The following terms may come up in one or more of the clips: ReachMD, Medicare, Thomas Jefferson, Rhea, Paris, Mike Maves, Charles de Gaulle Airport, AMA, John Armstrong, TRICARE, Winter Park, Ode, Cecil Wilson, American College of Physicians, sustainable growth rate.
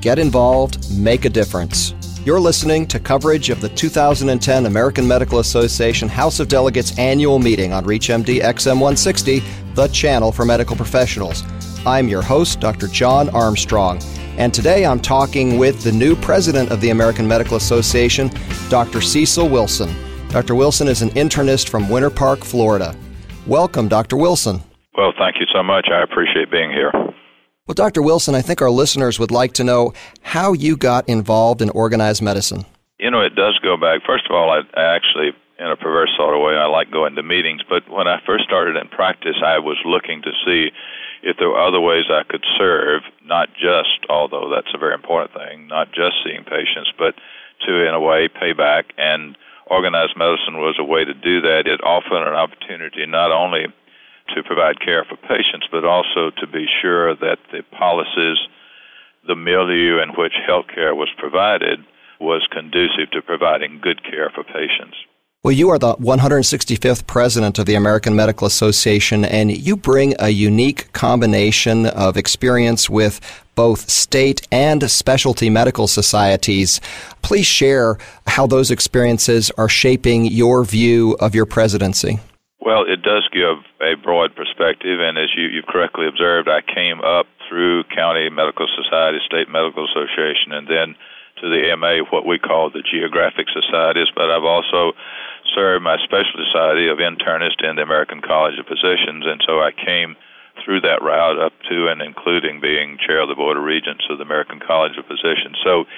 Get involved, make a difference. You're listening to coverage of the 2010 American Medical Association House of Delegates annual meeting on ReachMD XM160, the channel for medical professionals. I'm your host, Dr. John Armstrong, and today I'm talking with the new president of the American Medical Association, Dr. Cecil Wilson. Dr. Wilson is an internist from Winter Park, Florida. Welcome, Dr. Wilson. Well, thank you so much. I appreciate being here. Well, Dr. Wilson, I think our listeners would like to know how you got involved in organized medicine. You know, it does go back. First of all, I actually, in a perverse sort of way, I like going to meetings. But when I first started in practice, I was looking to see if there were other ways I could serve, not just, although that's a very important thing, not just seeing patients, but to, in a way, pay back. And organized medicine was a way to do that. It offered an opportunity not only to provide care for patients, but also to be sure that the policies, the milieu in which health care was provided, was conducive to providing good care for patients. Well, you are the 165th president of the American Medical Association, and you bring a unique combination of experience with both state and specialty medical societies. Please share how those experiences are shaping your view of your presidency. Well, it does give a broad perspective, and as you've correctly observed, I came up through county medical society, state medical association, and then to the AMA, what we call the geographic societies, but I've also served my specialty society of internists in the American College of Physicians, and so I came through that route up to and including being chair of the Board of Regents of the American College of Physicians. So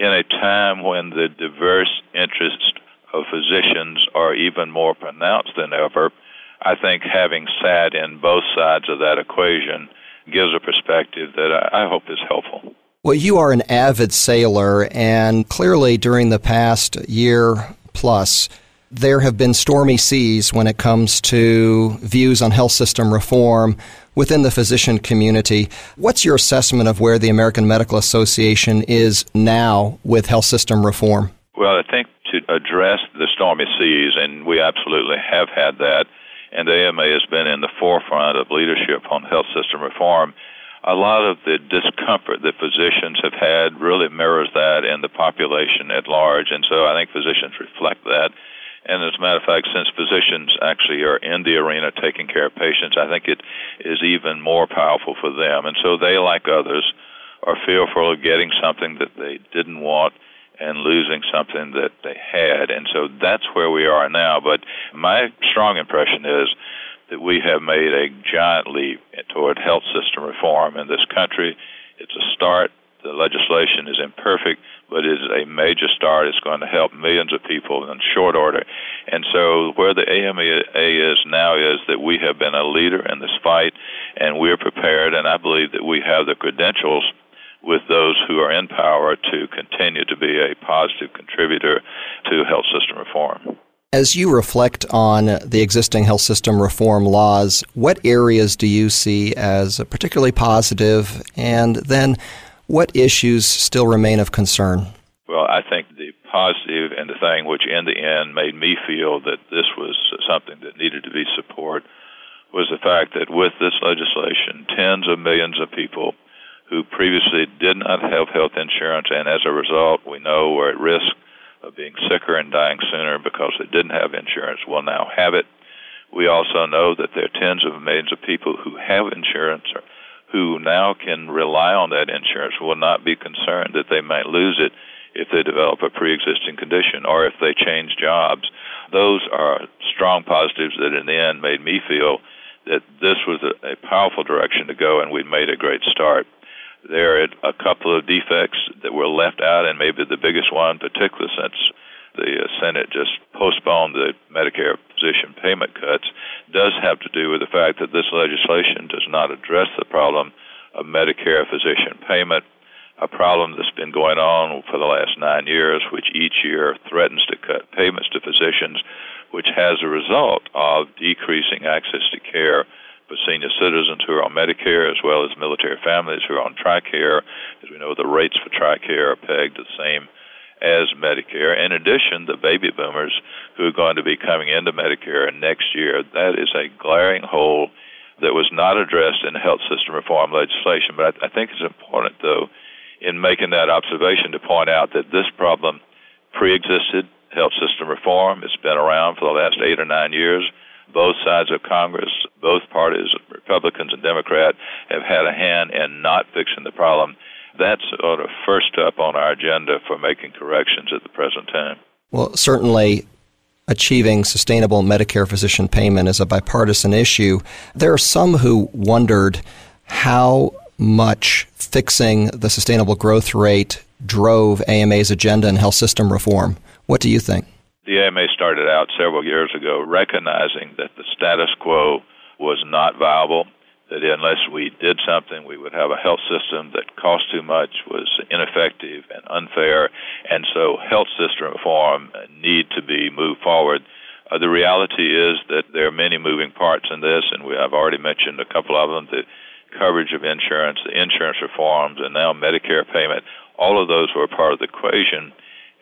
in a time when the diverse interests of physicians are even more pronounced than ever, I think having sat in both sides of that equation gives a perspective that I hope is helpful. Well, you are an avid sailor, and clearly during the past year plus, there have been stormy seas when it comes to views on health system reform within the physician community. What's your assessment of where the American Medical Association is now with health system reform? Well, I think to address the stormy seas, and we absolutely have had that, and the AMA has been in the forefront of leadership on health system reform, a lot of the discomfort that physicians have had really mirrors that in the population at large, and so I think physicians reflect that. And as a matter of fact, since physicians actually are in the arena taking care of patients, I think it is even more powerful for them. And so they, like others, are fearful of getting something that they didn't want and losing something that they had. And so that's where we are now. But my strong impression is that we have made a giant leap toward health system reform in this country. It's a start. The legislation is imperfect, but it is a major start. It's going to help millions of people in short order. And so where the AMA is now is that we have been a leader in this fight, and we're prepared, and I believe that we have the credentials with those who are in power to continue to be a positive contributor to health system reform. As you reflect on the existing health system reform laws, what areas do you see as particularly positive, and then what issues still remain of concern? Well, I think the positive and the thing which in the end made me feel that this was something that needed to be supported was the fact that with this legislation, tens of millions of people who previously did not have health insurance and as a result we know were at risk of being sicker and dying sooner because they didn't have insurance will now have it. We also know that there are tens of millions of people who have insurance or who now can rely on that insurance will not be concerned that they might lose it if they develop a pre-existing condition or if they change jobs. Those are strong positives that in the end made me feel that this was a powerful direction to go and we made a great start. There are a couple of defects that were left out, and maybe the biggest one, particularly since the Senate just postponed the Medicare physician payment cuts, does have to do with the fact that this legislation does not address the problem of Medicare physician payment, a problem that's been going on for the last 9 years, which each year threatens to cut payments to physicians, which has a result of decreasing access to care for senior citizens who are on Medicare, as well as military families who are on TRICARE. As we know, the rates for TRICARE are pegged the same as Medicare. In addition, the baby boomers who are going to be coming into Medicare next year, that is a glaring hole that was not addressed in health system reform legislation. But I think it's important, though, in making that observation to point out that this problem preexisted health system reform. It's been around for the last 8 or 9 years. Both sides of Congress, both parties, Republicans and Democrats, have had a hand in not fixing the problem. That's sort of first up on our agenda for making corrections at the present time. Well, certainly achieving sustainable Medicare physician payment is a bipartisan issue. There are some who wondered how much fixing the sustainable growth rate drove AMA's agenda in health system reform. What do you think? The AMA started out several years ago recognizing that the status quo was not viable, that unless we did something, we would have a health system that cost too much, was ineffective and unfair, and so health system reform need to be moved forward. The reality is that there are many moving parts in this, and I've already mentioned a couple of them, the coverage of insurance, the insurance reforms, and now Medicare payment. All of those were part of the equation,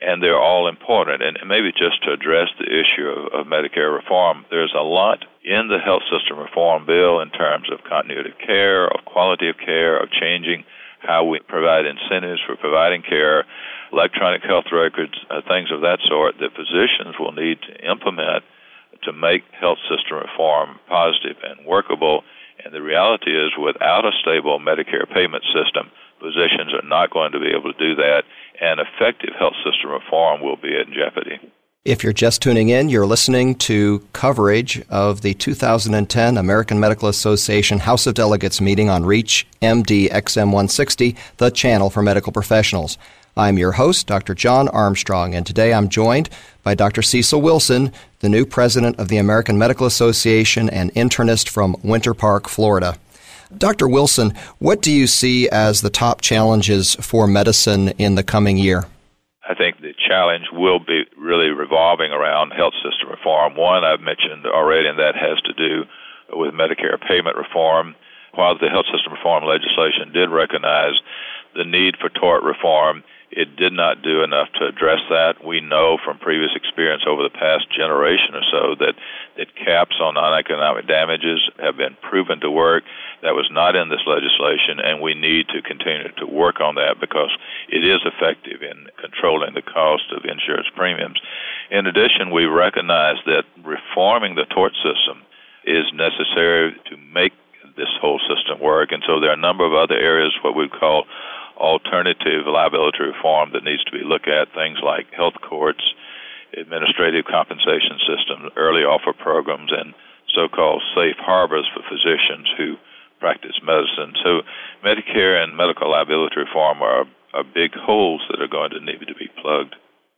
and they're all important. And maybe just to address the issue of Medicare reform, there's a lot in the health system reform bill in terms of continuity of care, of quality of care, of changing how we provide incentives for providing care, electronic health records, things of that sort that physicians will need to implement to make health system reform positive and workable. And the reality is, without a stable Medicare payment system, physicians are not going to be able to do that, and effective health system reform will be in jeopardy. If you're just tuning in, you're listening to coverage of the 2010 American Medical Association House of Delegates meeting on ReachMD XM160, the channel for medical professionals. I'm your host, Dr. John Armstrong, and today I'm joined by Dr. Cecil Wilson, the new president of the American Medical Association and internist from Winter Park, Florida. Dr. Wilson, what do you see as the top challenges for medicine in the coming year? I think the challenge will be really revolving around health system reform. One I've mentioned already, and that has to do with Medicare payment reform. While the health system reform legislation did recognize the need for tort reform, it did not do enough to address that. We know from previous experience over the past generation or so that caps on non-economic damages have been proven to work. That was not in this legislation, and we need to continue to work on that because it is effective in controlling the cost of insurance premiums. In addition, we recognize that reforming the tort system is necessary to make this whole system work, and so there are a number of other areas, what we call alternative liability reform, that needs to be looked at, things like health courts, administrative compensation systems, early offer programs, and so-called safe harbors for physicians who practice medicine. So Medicare and medical liability reform are big holes that are going to need to be plugged.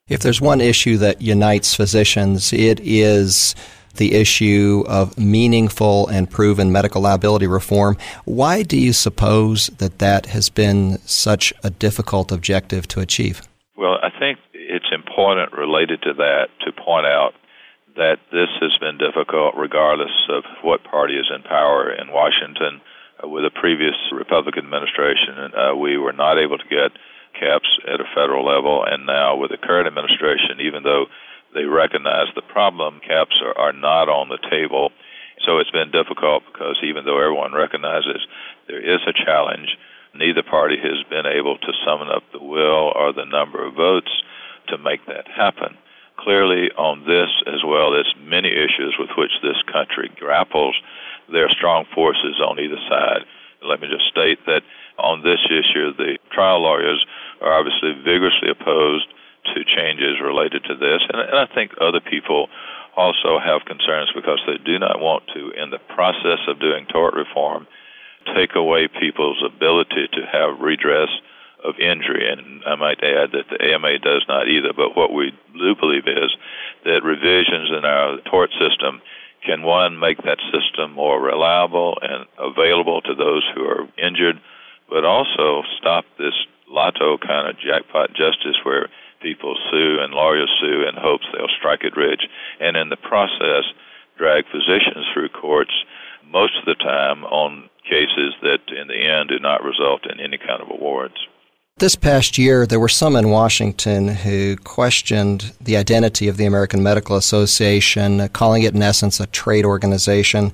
If there's one issue that unites physicians, it is the issue of meaningful and proven medical liability reform. Why do you suppose that has been such a difficult objective to achieve? Well, I think it's important related to that to point out that this has been difficult regardless of what party is in power in Washington. With the previous Republican administration, we were not able to get caps at a federal level, and now with the current administration, even though they recognize the problem, caps are not on the table. So it's been difficult because even though everyone recognizes there is a challenge, neither party has been able to summon up the will or the number of votes to make that happen. Clearly on this, as well as many issues with which this country grapples, there are strong forces on either side. Let me just state that on this issue, the trial lawyers are obviously vigorously opposed to changes related to this. And I think other people also have concerns because they do not want to, in the process of doing tort reform, take away people's ability to have redress of injury. And I might add that the AMA does not either. But what we do believe is that revisions in our tort system can, one, make that system more reliable and available to those who are injured, but also stop this lotto kind of jackpot justice where people sue and lawyers sue in hopes they'll strike it rich, and in the process drag physicians through courts most of the time on cases that in the end do not result in any kind of awards. This past year, there were some in Washington who questioned the identity of the American Medical Association, calling it in essence a trade organization.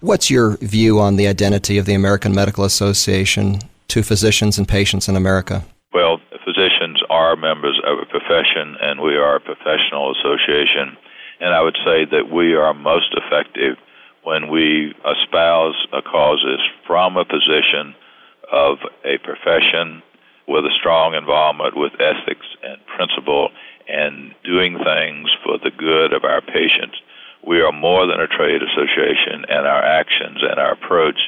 What's your view on the identity of the American Medical Association to physicians and patients in America? are members of a profession, and we are a professional association. And I would say that we are most effective when we espouse causes from a position of a profession with a strong involvement with ethics and principle and doing things for the good of our patients. We are more than a trade association, and our actions and our approach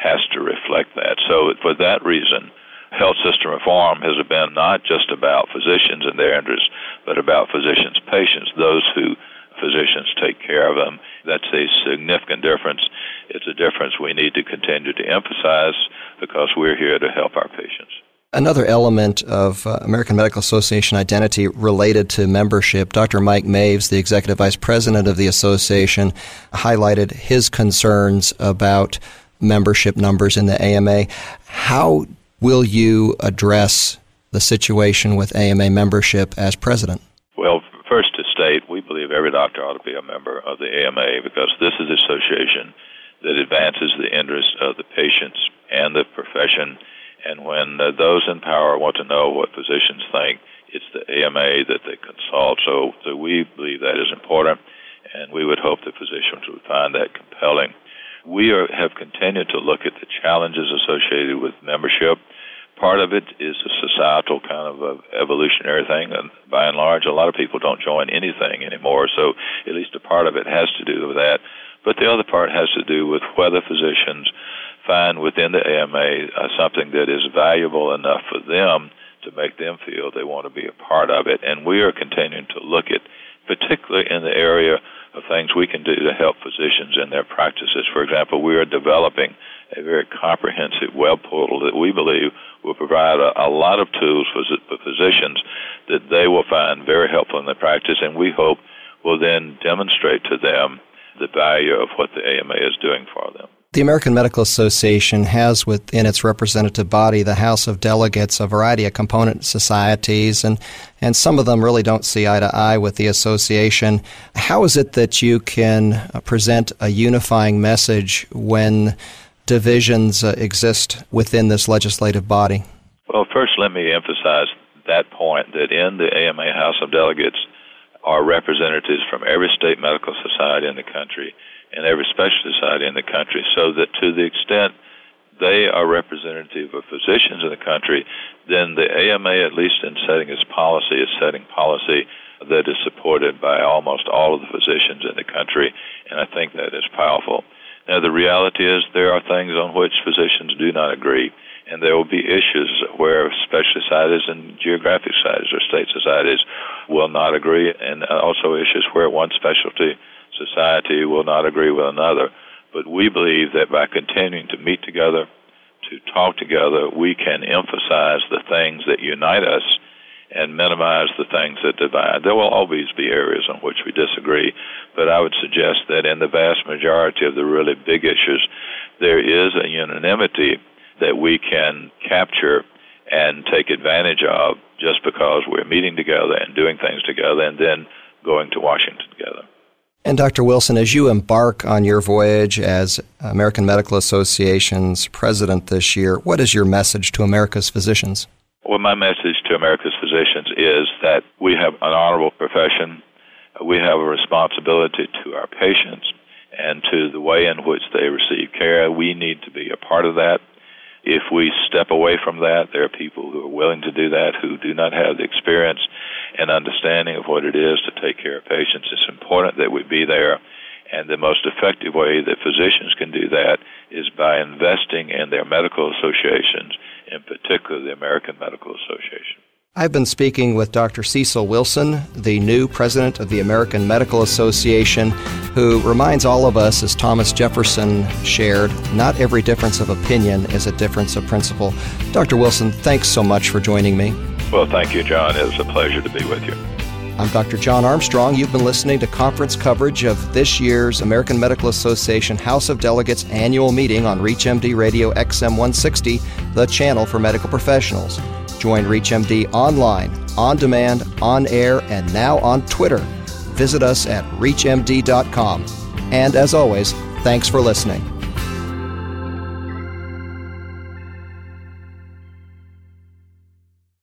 has to reflect that. So for that reason, health system reform has been not just about physicians and their interests, but about physicians' patients, those who physicians take care of them. That's a significant difference. It's a difference we need to continue to emphasize because we're here to help our patients. Another element of American Medical Association identity related to membership, Dr. Mike Maves, the Executive Vice President of the association, highlighted his concerns about membership numbers in the AMA. How will you address the situation with AMA membership as president? Well, first to state, we believe every doctor ought to be a member of the AMA because this is an association that advances the interests of the patients and the profession. And when those in power want to know what physicians think, it's the AMA that they consult. So we believe that is important, and we would hope that physicians would find that compelling. We have continued to look at the challenges associated with membership. Part of it is a societal kind of evolutionary thing. And by and large, a lot of people don't join anything anymore, so at least a part of it has to do with that. But the other part has to do with whether physicians find within the AMA something that is valuable enough for them to make them feel they want to be a part of it. And we are continuing to look at, particularly in the area of things we can do to help physicians in their practices. For example, we are developing a very comprehensive web portal that we believe will provide a lot of tools for physicians that they will find very helpful in their practice, and we hope will then demonstrate to them the value of what the AMA is doing for them. The American Medical Association has within its representative body, the House of Delegates, a variety of component societies, and some of them really don't see eye to eye with the association. How is it that you can present a unifying message when divisions exist within this legislative body? Well, first let me emphasize that point, that in the AMA House of Delegates are representatives from every state medical society in the country and every specialty society in the country, so that to the extent they are representative of physicians in the country, then the AMA, at least in setting its policy, is setting policy that is supported by almost all of the physicians in the country, and I think that is powerful. Now, the reality is there are things on which physicians do not agree, and there will be issues where specialty societies and geographic societies or state societies will not agree, and also issues where one specialty society will not agree with another. But we believe that by continuing to meet together, to talk together, we can emphasize the things that unite us and minimize the things that divide. There will always be areas on which we disagree, but I would suggest that in the vast majority of the really big issues, there is a unanimity that we can capture and take advantage of just because we're meeting together and doing things together and then going to Washington together. And Dr. Wilson, as you embark on your voyage as American Medical Association's president this year, what is your message to America's physicians? Well, my message to America's physicians is that we have an honorable profession. We have a responsibility to our patients and to the way in which they receive care. We need to be a part of that. If we step away from that, there are people who are willing to do that who do not have the experience and understanding of what it is to take care of patients. It's important that we be there, and the most effective way that physicians can do that is by investing in their medical associations, in particular the American Medical Association. I've been speaking with Dr. Cecil Wilson, the new president of the American Medical Association, who reminds all of us, as Thomas Jefferson shared, not every difference of opinion is a difference of principle. Dr. Wilson, thanks so much for joining me. Well, thank you, John. It's a pleasure to be with you. I'm Dr. John Armstrong. You've been listening to conference coverage of this year's American Medical Association House of Delegates annual meeting on ReachMD Radio XM 160, the channel for medical professionals. Join ReachMD online, on demand, on air, and now on Twitter. Visit us at ReachMD.com. And as always, thanks for listening.